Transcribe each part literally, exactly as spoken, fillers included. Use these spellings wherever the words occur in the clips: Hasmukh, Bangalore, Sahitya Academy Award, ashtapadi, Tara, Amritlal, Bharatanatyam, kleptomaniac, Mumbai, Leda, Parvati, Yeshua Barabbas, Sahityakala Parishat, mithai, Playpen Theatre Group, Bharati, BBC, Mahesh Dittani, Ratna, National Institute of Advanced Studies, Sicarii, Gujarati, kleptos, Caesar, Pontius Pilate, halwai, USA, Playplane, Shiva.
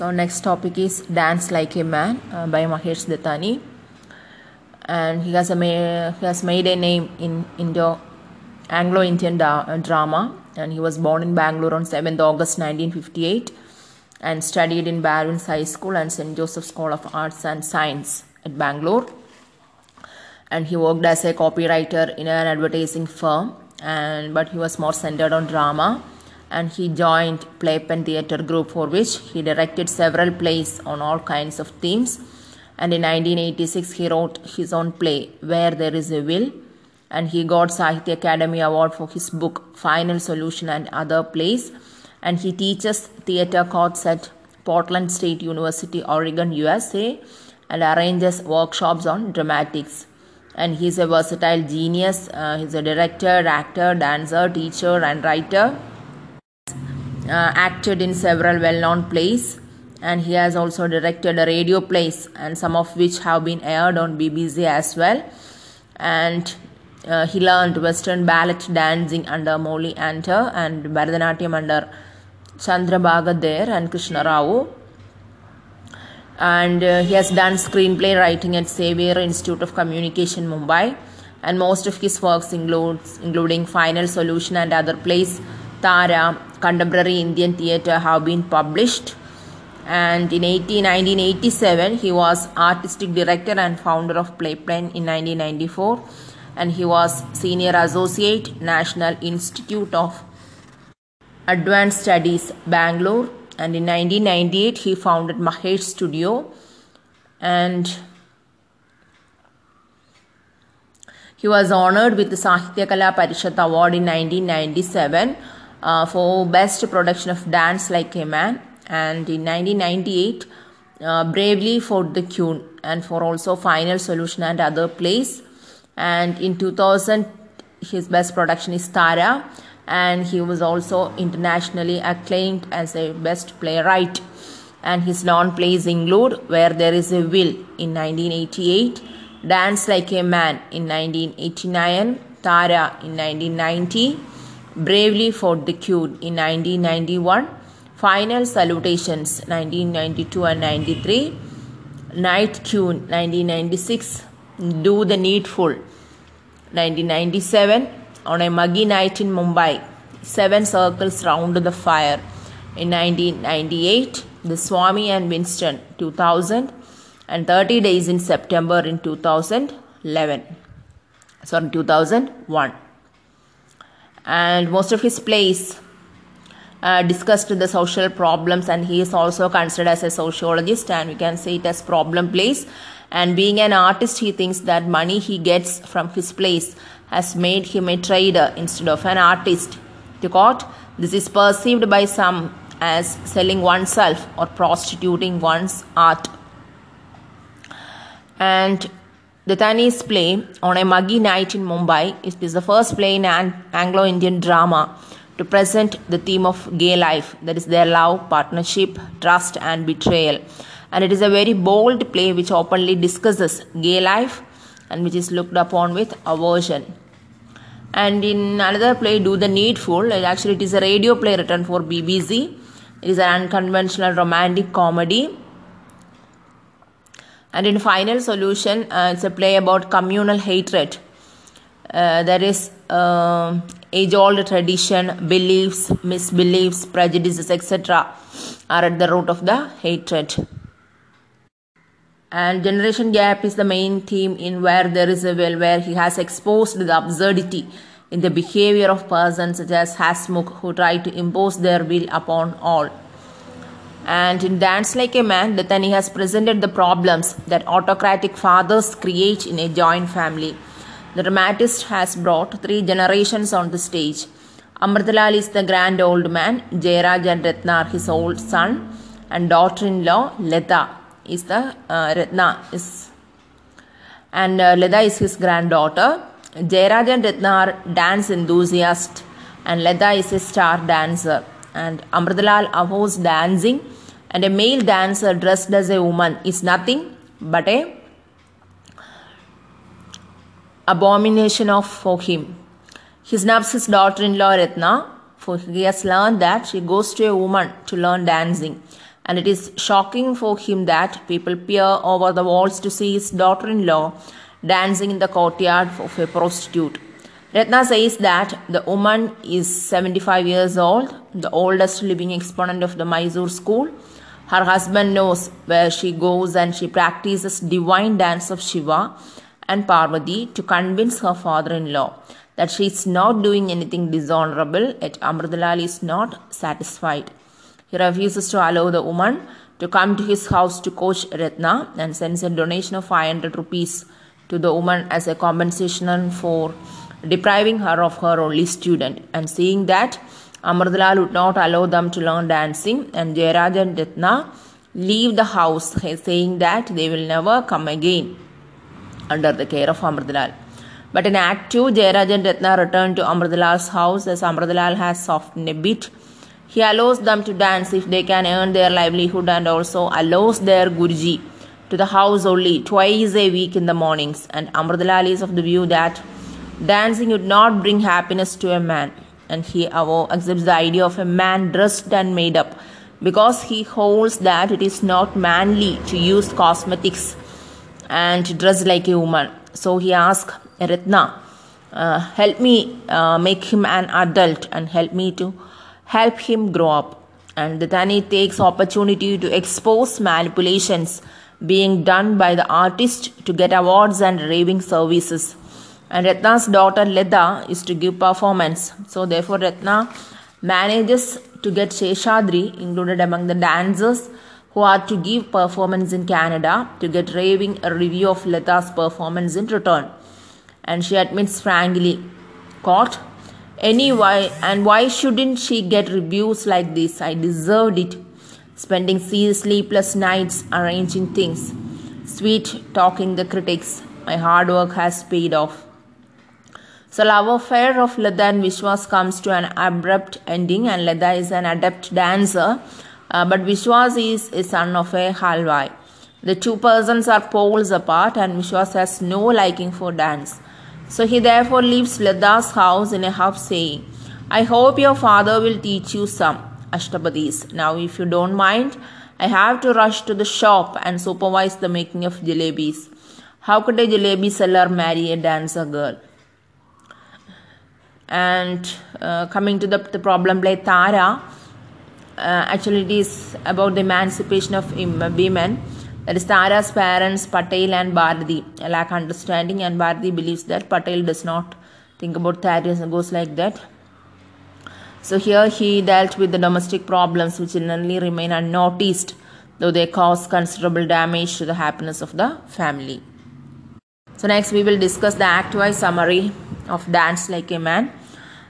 So next topic is Dance Like a Man uh, by Mahesh Dittani, and he has a ma- he has made a name in Indo Anglo-Indian da- drama, and he was born in Bangalore on seventh of August nineteen fifty-eight and studied in Barons High School and Saint Joseph's School of Arts and Science at Bangalore, and he worked as a copywriter in an advertising firm, and but he was more centered on drama, and he joined Playpen Theatre Group, for which he directed several plays on all kinds of themes. And in nineteen eighty-six he wrote his own play Where There Is a Will, and he got Sahitya Academy Award for his book Final Solution and Other Plays, and he teaches theatre courses at Portland State University, Oregon, U S A, and arranges workshops on dramatics. And he's a versatile genius. Uh, he's a director, actor, dancer, teacher, and writer. Uh, acted in several well-known plays, and he has also directed radio plays, and some of which have been aired on B B C as well. And uh, he learned Western ballet dancing under Molly Anter and Bharatanatyam under Chandrabhaga Dare and Krishna Rao. And uh, he has done screenplay writing at Xavier Institute of Communication, Mumbai, and most of his works includes including Final Solution and Other Plays, Tara, Contemporary Indian Theatre have been published. And in nineteen eighty-seven he was artistic director and founder of Playplane in nineteen ninety-four, and he was senior associate National Institute of Advanced Studies, Bangalore, and in nineteen ninety-eight he founded Mahesh Studio, and he was honored with the Sahityakala Parishat Award in nineteen ninety-seven Uh, for best production of Dance Like a Man, and in nineteen ninety-eight uh, Bravely Fought the Tune, and for also Final Solution and Other Plays. And in two thousand his best production is Tara, and he was also internationally acclaimed as a best playwright, and his non plays include Where There Is a Will in nineteen eighty-eight, Dance Like a Man in nineteen eighty-nine, Tara in nineteen ninety, Bravely Fought the Tune in nineteen ninety-one, Final Salutations nineteen ninety-two and ninety-three, Night Tune nineteen ninety-six, Do the Needful nineteen ninety-seven, On a Muggy Night in Mumbai, Seven Circles Round the Fire in nineteen ninety-eight, The Swami and Winston two thousand, and thirty Days in September in two thousand eleven sorry two thousand one. And most of his plays uh, discussed the social problems, and he is also considered as a sociologist, and we can say it as problem plays. And being an artist, he thinks that money he gets from his plays has made him a trader instead of an artist. To quote, this is perceived by some as selling oneself or prostituting one's art. And Dittani's play On a Muggy Night in Mumbai is the first play in an Anglo-Indian drama to present the theme of gay life, that is their love, partnership, trust and betrayal. And it is a very bold play which openly discusses gay life and which is looked upon with aversion. And in another play, Do the Needful, actually it is a radio play written for B B C. It is an unconventional romantic comedy. And in Final Solution, uh, it's a play about communal hatred. Uh, that is uh, age-old tradition, beliefs, misbeliefs, prejudices, et cetera are at the root of the hatred. And generation gap is the main theme in Where There Is a Will, where he has exposed the absurdity in the behavior of persons such as Hasmukh, who try to impose their will upon all. And in Dance Like a Man, Dittani has presented the problems that autocratic fathers create in a joint family. The dramatist has brought three generations on the stage. Amritlal is the grand old man, Jairaj and Ratna are his old son, and daughter-in-law Leda is the uh, Ratna is, and uh, Leda is his granddaughter. Jairaj and Ratna are dance enthusiasts, and Leda is a star dancer. And Amritlal avoids dancing, and a male dancer dressed as a woman is nothing but a abomination of for him. He snubs his daughter-in-law Ratna, for he has learned that she goes to a woman to learn dancing, and it is shocking for him that people peer over the walls to see his daughter-in-law dancing in the courtyard of a prostitute. Ratna says that the woman is seventy-five years old, the oldest living exponent of the Mysore school. Her husband knows where she goes and she practices divine dance of Shiva and Parvati to convince her father-in-law that she is not doing anything dishonorable, yet Amritlal is not satisfied. He refuses to allow the woman to come to his house to coach Ratna and sends a donation of five hundred rupees to the woman as a compensation for depriving her of her only student. And seeing that, Amritlal would not allow them to learn dancing, and Jairaj and Ratna leave the house, saying that they will never come again under the care of Amritlal. But in Act two, Jairaj and Ratna return to Amritlal's house as Amritlal has softened a bit. He allows them to dance if they can earn their livelihood, and also allows their Guruji to the house only twice a week in the mornings. And Amritlal is of the view that dancing would not bring happiness to a man, and he accepts the idea of a man dressed and made up because he holds that it is not manly to use cosmetics and to dress like a woman. So he asks Ratna, uh, help me uh, make him an adult and help me to help him grow up. And Dittani takes opportunity to expose manipulations being done by the artist to get awards and raving services. And Ratna's daughter Leda is to give performance. So therefore Ratna manages to get Sheshadri included among the dancers who are to give performance in Canada to get raving a review of Leda's performance in return. And she admits frankly, caught, anyway, and why shouldn't she get reviews like this? I deserved it. Spending sleepless nights arranging things, sweet talking the critics. My hard work has paid off. So love affair of Leda and Vishwas comes to an abrupt ending, and Leda is an adept dancer, uh, but Vishwas is a son of a halwai. The two persons are poles apart, and Vishwas has no liking for dance. So he therefore leaves Leda's house in a huff, saying, I hope your father will teach you some ashtapadis. Now if you don't mind, I have to rush to the shop and supervise the making of jalebis. How could a jalebi seller marry a dancer girl? And uh, coming to the, the problem play Tara, uh, actually it is about the emancipation of women. That is Tara's parents, Patel and Bharati, lack understanding, and Bharati believes that Patel does not think about Tara and goes like that. So here he dealt with the domestic problems which generally remain unnoticed, though they cause considerable damage to the happiness of the family. So next we will discuss the act-wise summary of Dance Like a Man.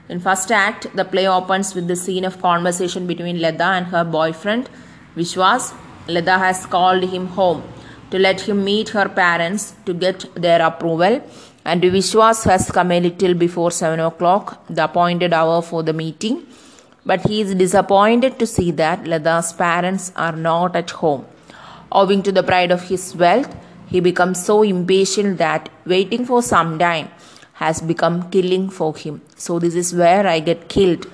In first act, the play opens with the scene of conversation between Leda and her boyfriend Vishwas. Leda has called him home to let him meet her parents to get their approval, and Vishwas has come a little before seven o'clock, the appointed hour for the meeting, but he is disappointed to see that Leda's parents are not at home. Owing to the pride of his wealth, he becomes so impatient that waiting for some time has become killing for him. So this is where I get killed.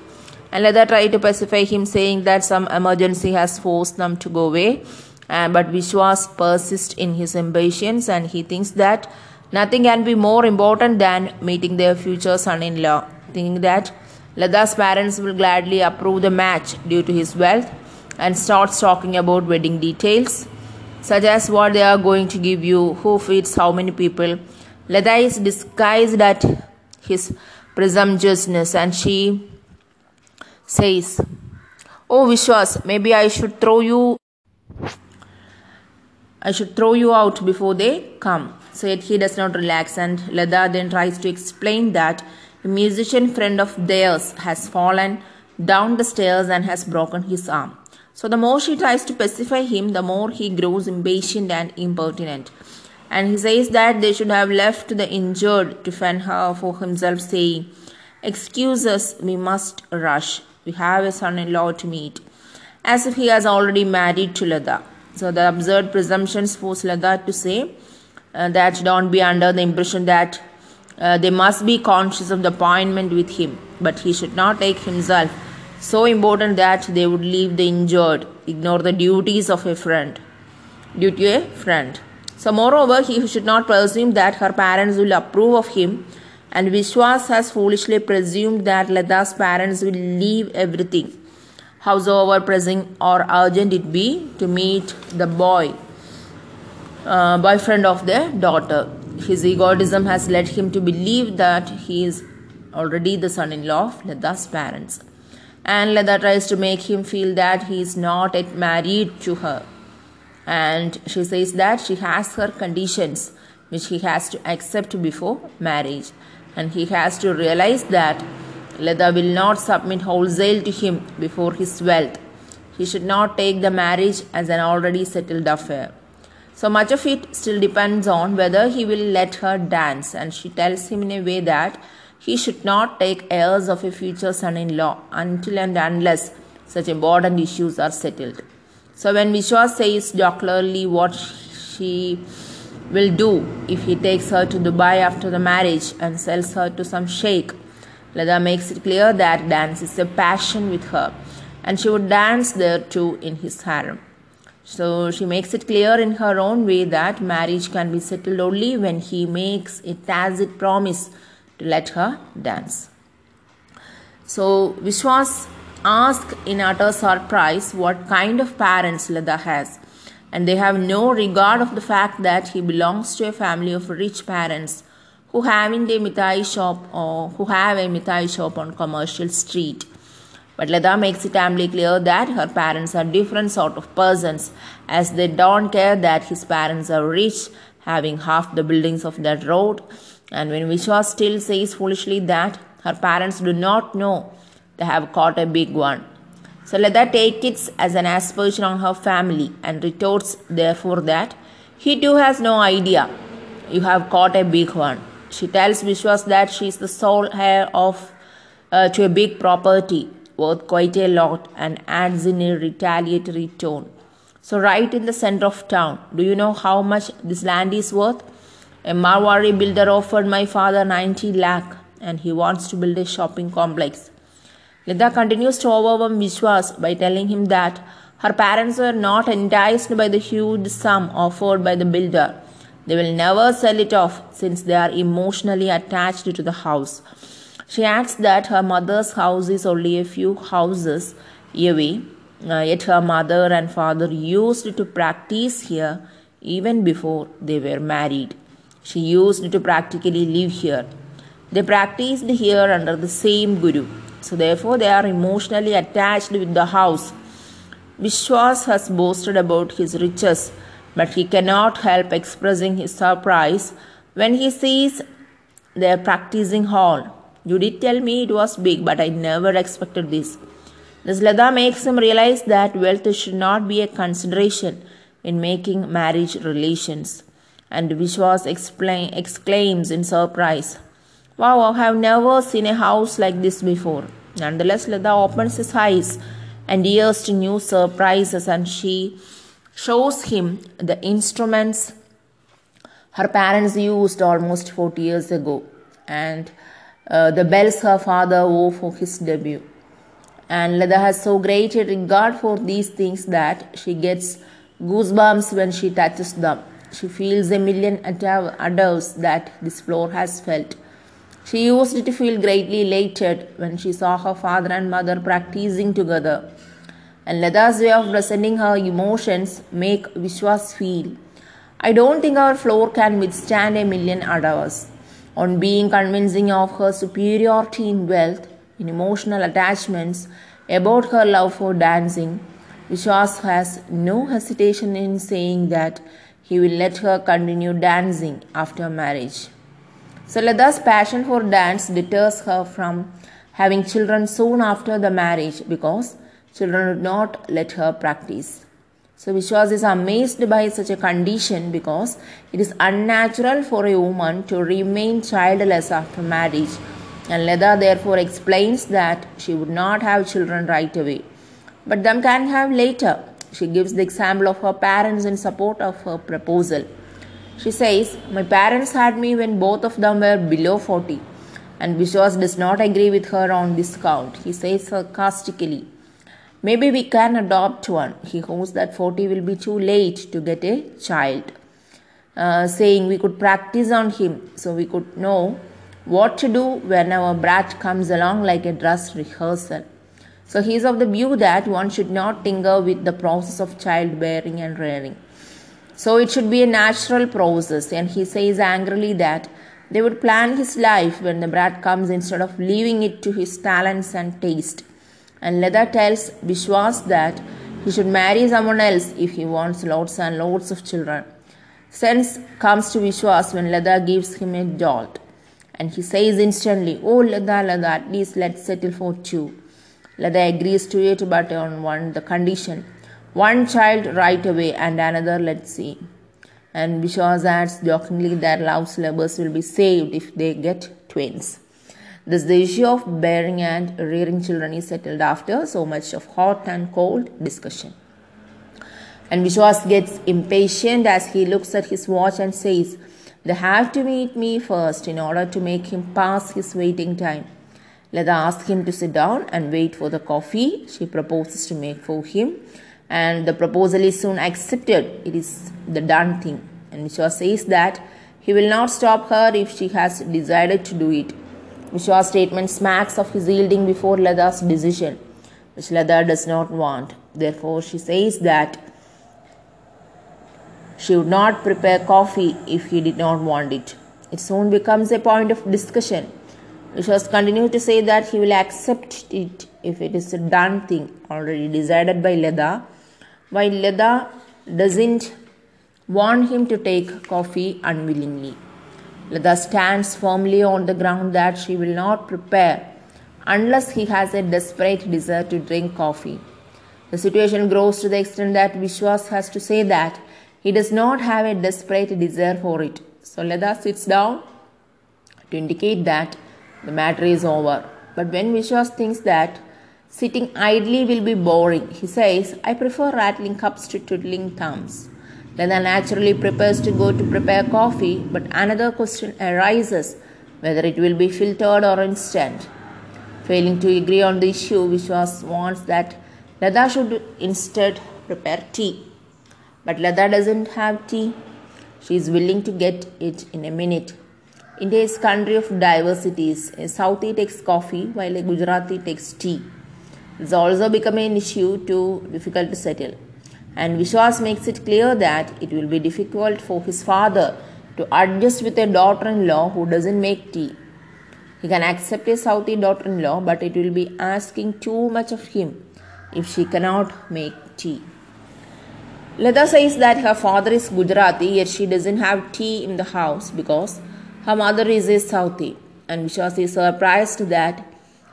And Leda tried to pacify him, saying that some emergency has forced them to go away. Uh, but Vishwas persists in his impatience, and he thinks that nothing can be more important than meeting their future son-in-law, thinking that Leda's parents will gladly approve the match due to his wealth, and starts talking about wedding details, such as what they are going to give you, who feeds how many people. Leda is disguised at his presumptuousness, and she says, Oh Vishwas, maybe I should throw you I should throw you out before they come. So yet he does not relax, and Leda then tries to explain that a musician friend of theirs has fallen down the stairs and has broken his arm. So the more she tries to pacify him, the more he grows impatient and impertinent. And he says that they should have left the injured to fend her for himself, saying, Excuse us, we must rush. We have a son-in-law to meet. As if he has already married to Leda. So the absurd presumptions force Leda to say uh, that don't be under the impression that Uh, they must be conscious of the appointment with him, but he should not take himself so important that they would leave the injured, ignore the duties of a friend, due to a friend. So moreover, he should not presume that her parents will approve of him, and Vishwas has foolishly presumed that Lata's parents will leave everything, howsoever pressing or urgent it be, to meet the boy, uh, boyfriend of their daughter. His egotism has led him to believe that he is already the son-in-law of Lata's parents, and Lata tries to make him feel that he is not yet married to her, and she says that she has her conditions which he has to accept before marriage, and he has to realize that Lata will not submit wholesale to him before his wealth. He should not take the marriage as an already settled affair. So much of it still depends on whether he will let her dance, and she tells him in a way that he should not take heirs of a future son-in-law until and unless such important issues are settled. So when Vishwa says jocularly what she will do if he takes her to Dubai after the marriage and sells her to some sheikh, Lata makes it clear that dance is a passion with her, and she would dance there too in his harem. So she makes it clear in her own way that marriage can be settled only when he makes a tacit promise to let her dance. So Vishwas asks in utter surprise what kind of parents Lata has, and they have no regard of the fact that he belongs to a family of rich parents who have in a mithai shop or who have a mithai shop on Commercial Street. But Lata makes it amply clear that her parents are different sort of persons, as they don't care that his parents are rich, having half the buildings of that road. And when Vishwa still says foolishly that her parents do not know they have caught a big one, so Lata takes it as an aspersion on her family and retorts therefore that he too has no idea you have caught a big one. She tells Vishwas that she is the sole heir of uh, to a big property worth quite a lot, and adds in a retaliatory tone, so right in the center of town, do you know how much this land is worth? A Marwari builder offered my father ninety lakh, and he wants to build a shopping complex. Lata continues to overwhelm Vishwas by telling him that her parents were not enticed by the huge sum offered by the builder. They will never sell it off since they are emotionally attached to the house. She adds that her mother's house is only a few houses away, uh, yet her mother and father used to practice here even before they were married. She used to practically live here. They practiced here under the same guru, so therefore they are emotionally attached with the house. Vishwas has boasted about his riches, but he cannot help expressing his surprise when he sees their practicing hall. You did tell me it was big, but I never expected this. This Lata makes him realize that wealth should not be a consideration in making marriage relations. And Vishwas explain, exclaims in surprise, wow, I have never seen a house like this before. Nonetheless, Lata opens his eyes and ears to new surprises, and she shows him the instruments her parents used almost forty years ago, and Uh, the bells her father wore for his debut. And Lata has so great a regard for these things that she gets goosebumps when she touches them. She feels a million adores that this floor has felt. She used to feel greatly elated when she saw her father and mother practicing together. And Lata's way of presenting her emotions make Vishwas feel, I don't think our floor can withstand a million adores. On being convincing of her superiority in wealth, in emotional attachments, about her love for dancing, Vishwas has no hesitation in saying that he will let her continue dancing after marriage. So Lata's passion for dance deters her from having children soon after the marriage, because children would not let her practice. So Vishwas is amazed by such a condition, because it is unnatural for a woman to remain childless after marriage, and Lata therefore explains that she would not have children right away, but them can have later. She gives the example of her parents in support of her proposal. She says, my parents had me when both of them were below forty. and Vishwas does not agree with her on this count. He says sarcastically, "Maybe we can adopt one." He hopes that forty will be too late to get a child, uh, saying we could practice on him so we could know what to do when our brat comes along like a dress rehearsal. So he is of the view that one should not tinker with the process of childbearing and rearing. So it should be a natural process, and he says angrily that they would plan his life when the brat comes instead of leaving it to his talents and taste. And Leda tells Vishwas that he should marry someone else if he wants lots and lots of children. Sense comes to Vishwas when Leda gives him a jolt, and he says instantly, "Oh Leda, Leda, at least let's settle for two." Leda agrees to it, but on one the condition, one child right away and another let's see. And Vishwas adds jokingly that love's labors will be saved if they get twins. Thus, the issue of bearing and rearing children is settled after so much of hot and cold discussion. And Vishwas gets impatient as he looks at his watch and says, "They have to meet me first," in order to make him pass his waiting time. Leda asks him to sit down and wait for the coffee she proposes to make for him, and the proposal is soon accepted. It is the done thing. And Vishwas says that he will not stop her if she has decided to do it. Vishwas' statement smacks of his yielding before Leda's decision, which Leda does not want. Therefore, she says that she would not prepare coffee if he did not want it. It soon becomes a point of discussion. Vishwas continues to say that he will accept it if it is a done thing already decided by Leda, while Leda doesn't want him to take coffee unwillingly. Leda stands firmly on the ground that she will not prepare unless he has a desperate desire to drink coffee. The situation grows to the extent that Vishwas has to say that he does not have a desperate desire for it. So Leda sits down to indicate that the matter is over. But when Vishwas thinks that sitting idly will be boring, he says, "I prefer rattling cups to twiddling thumbs." Leda naturally prepares to go to prepare coffee, but another question arises, whether it will be filtered or instant. Failing to agree on the issue, Vishwas wants that Leda should instead prepare tea. But Leda doesn't have tea. She is willing to get it in a minute. India is a country of diversities. A Southie takes coffee, while a Gujarati takes tea. It's also become an issue too difficult to settle. And Vishwas makes it clear that it will be difficult for his father to adjust with a daughter-in-law who doesn't make tea. He can accept a Southie daughter-in-law, but it will be asking too much of him if she cannot make tea. Leda says that her father is Gujarati, yet she doesn't have tea in the house because her mother is a Southie. And Vishwas is surprised that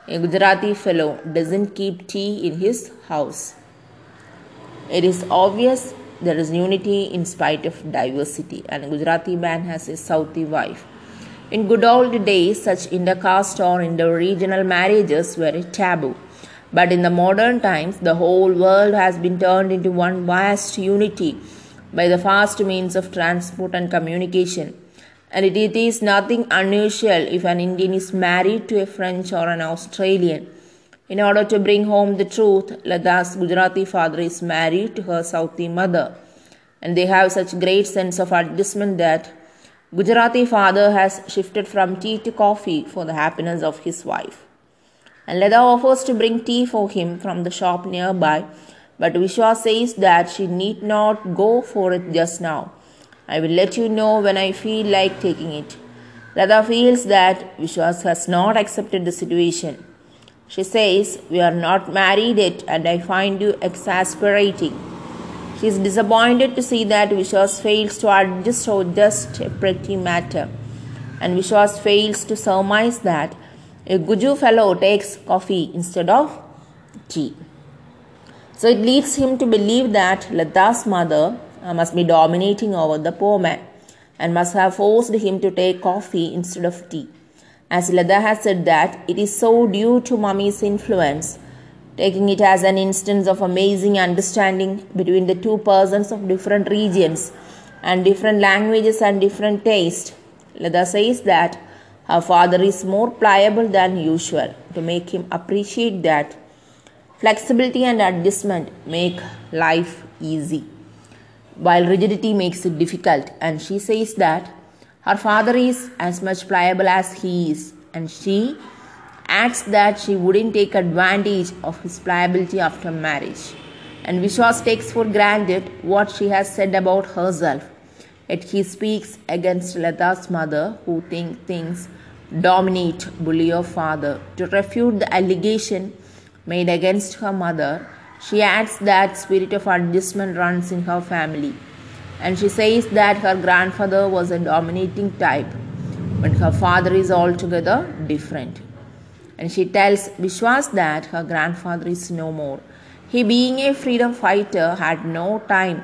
a Gujarati fellow doesn't keep tea in his house. It is obvious there is unity in spite of diversity, and a Gujarati man has a Southie wife. In good old days, such intercaste or inter-regional marriages were a taboo. But in the modern times, the whole world has been turned into one vast unity by the fast means of transport and communication. And it is nothing unusual if an Indian is married to a French or an Australian. In order to bring home the truth, Leda's Gujarati father is married to her Southie mother, and they have such great sense of adjustment that Gujarati father has shifted from tea to coffee for the happiness of his wife. And Leda offers to bring tea for him from the shop nearby, but Vishwas says that she need not go for it just now. "I will let you know when I feel like taking it." Leda feels that Vishwas has not accepted the situation. She says, "We are not married yet, and I find you exasperating." She is disappointed to see that Vishwas fails to adjust or just a pretty matter. And Vishwas fails to surmise that a Guju fellow takes coffee instead of tea. So it leads him to believe that Leda's mother must be dominating over the poor man and must have forced him to take coffee instead of tea. As Leda has said that it is so due to mummy's influence, taking it as an instance of amazing understanding between the two persons of different regions and different languages and different taste. Leda says that Her father is more pliable than usual to make him appreciate that flexibility and adjustment make life easy, while rigidity makes it difficult. And she says that her father is as much pliable as he is, and she adds that she wouldn't take advantage of his pliability after marriage. And Vishwas takes for granted what she has said about herself. Yet he speaks against Lata's mother, who think things dominate bully her father. To refute the allegation made against her mother, she adds that spirit of adjustment runs in her family, and she says that her grandfather was a dominating type, but her father is altogether different. And she tells Vishwas that her grandfather is no more. He, being a freedom fighter, had no time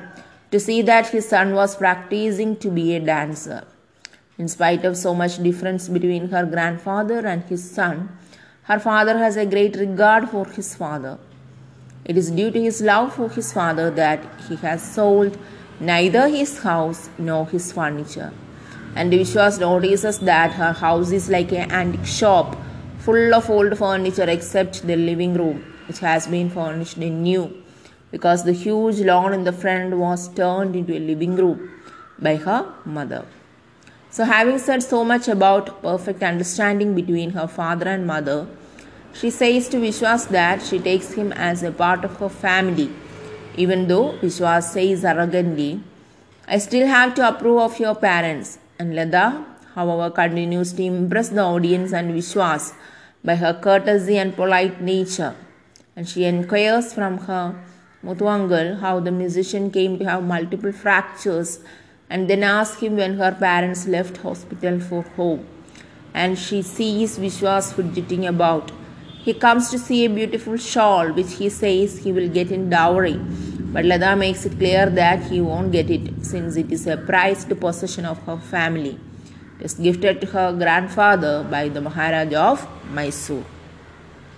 to see that his son was practicing to be a dancer. In spite of so much difference between her grandfather and his son, her father has a great regard for his father. It is due to his love for his father that he has sold neither his house nor his furniture. And Vishwas notices that her house is like an antique shop, full of old furniture except the living room, which has been furnished anew, because the huge lawn in the front was turned into a living room by her mother. So, having said so much about perfect understanding between her father and mother, she says to Vishwas that she takes him as a part of her family. Even though Vishwas says arrogantly, "I still have to approve of your parents," and Lata, however, continues to impress the audience and Vishwas by her courtesy and polite nature. And she inquires from her Mutu uncle how the musician came to have multiple fractures, and then asks him when her parents left hospital for home. And she sees Vishwas fidgeting about. He comes to see a beautiful shawl, which he says he will get in dowry, but Lata makes it clear that he won't get it, since it is a prized possession of her family. It is gifted to her grandfather by the Maharaj of Mysore.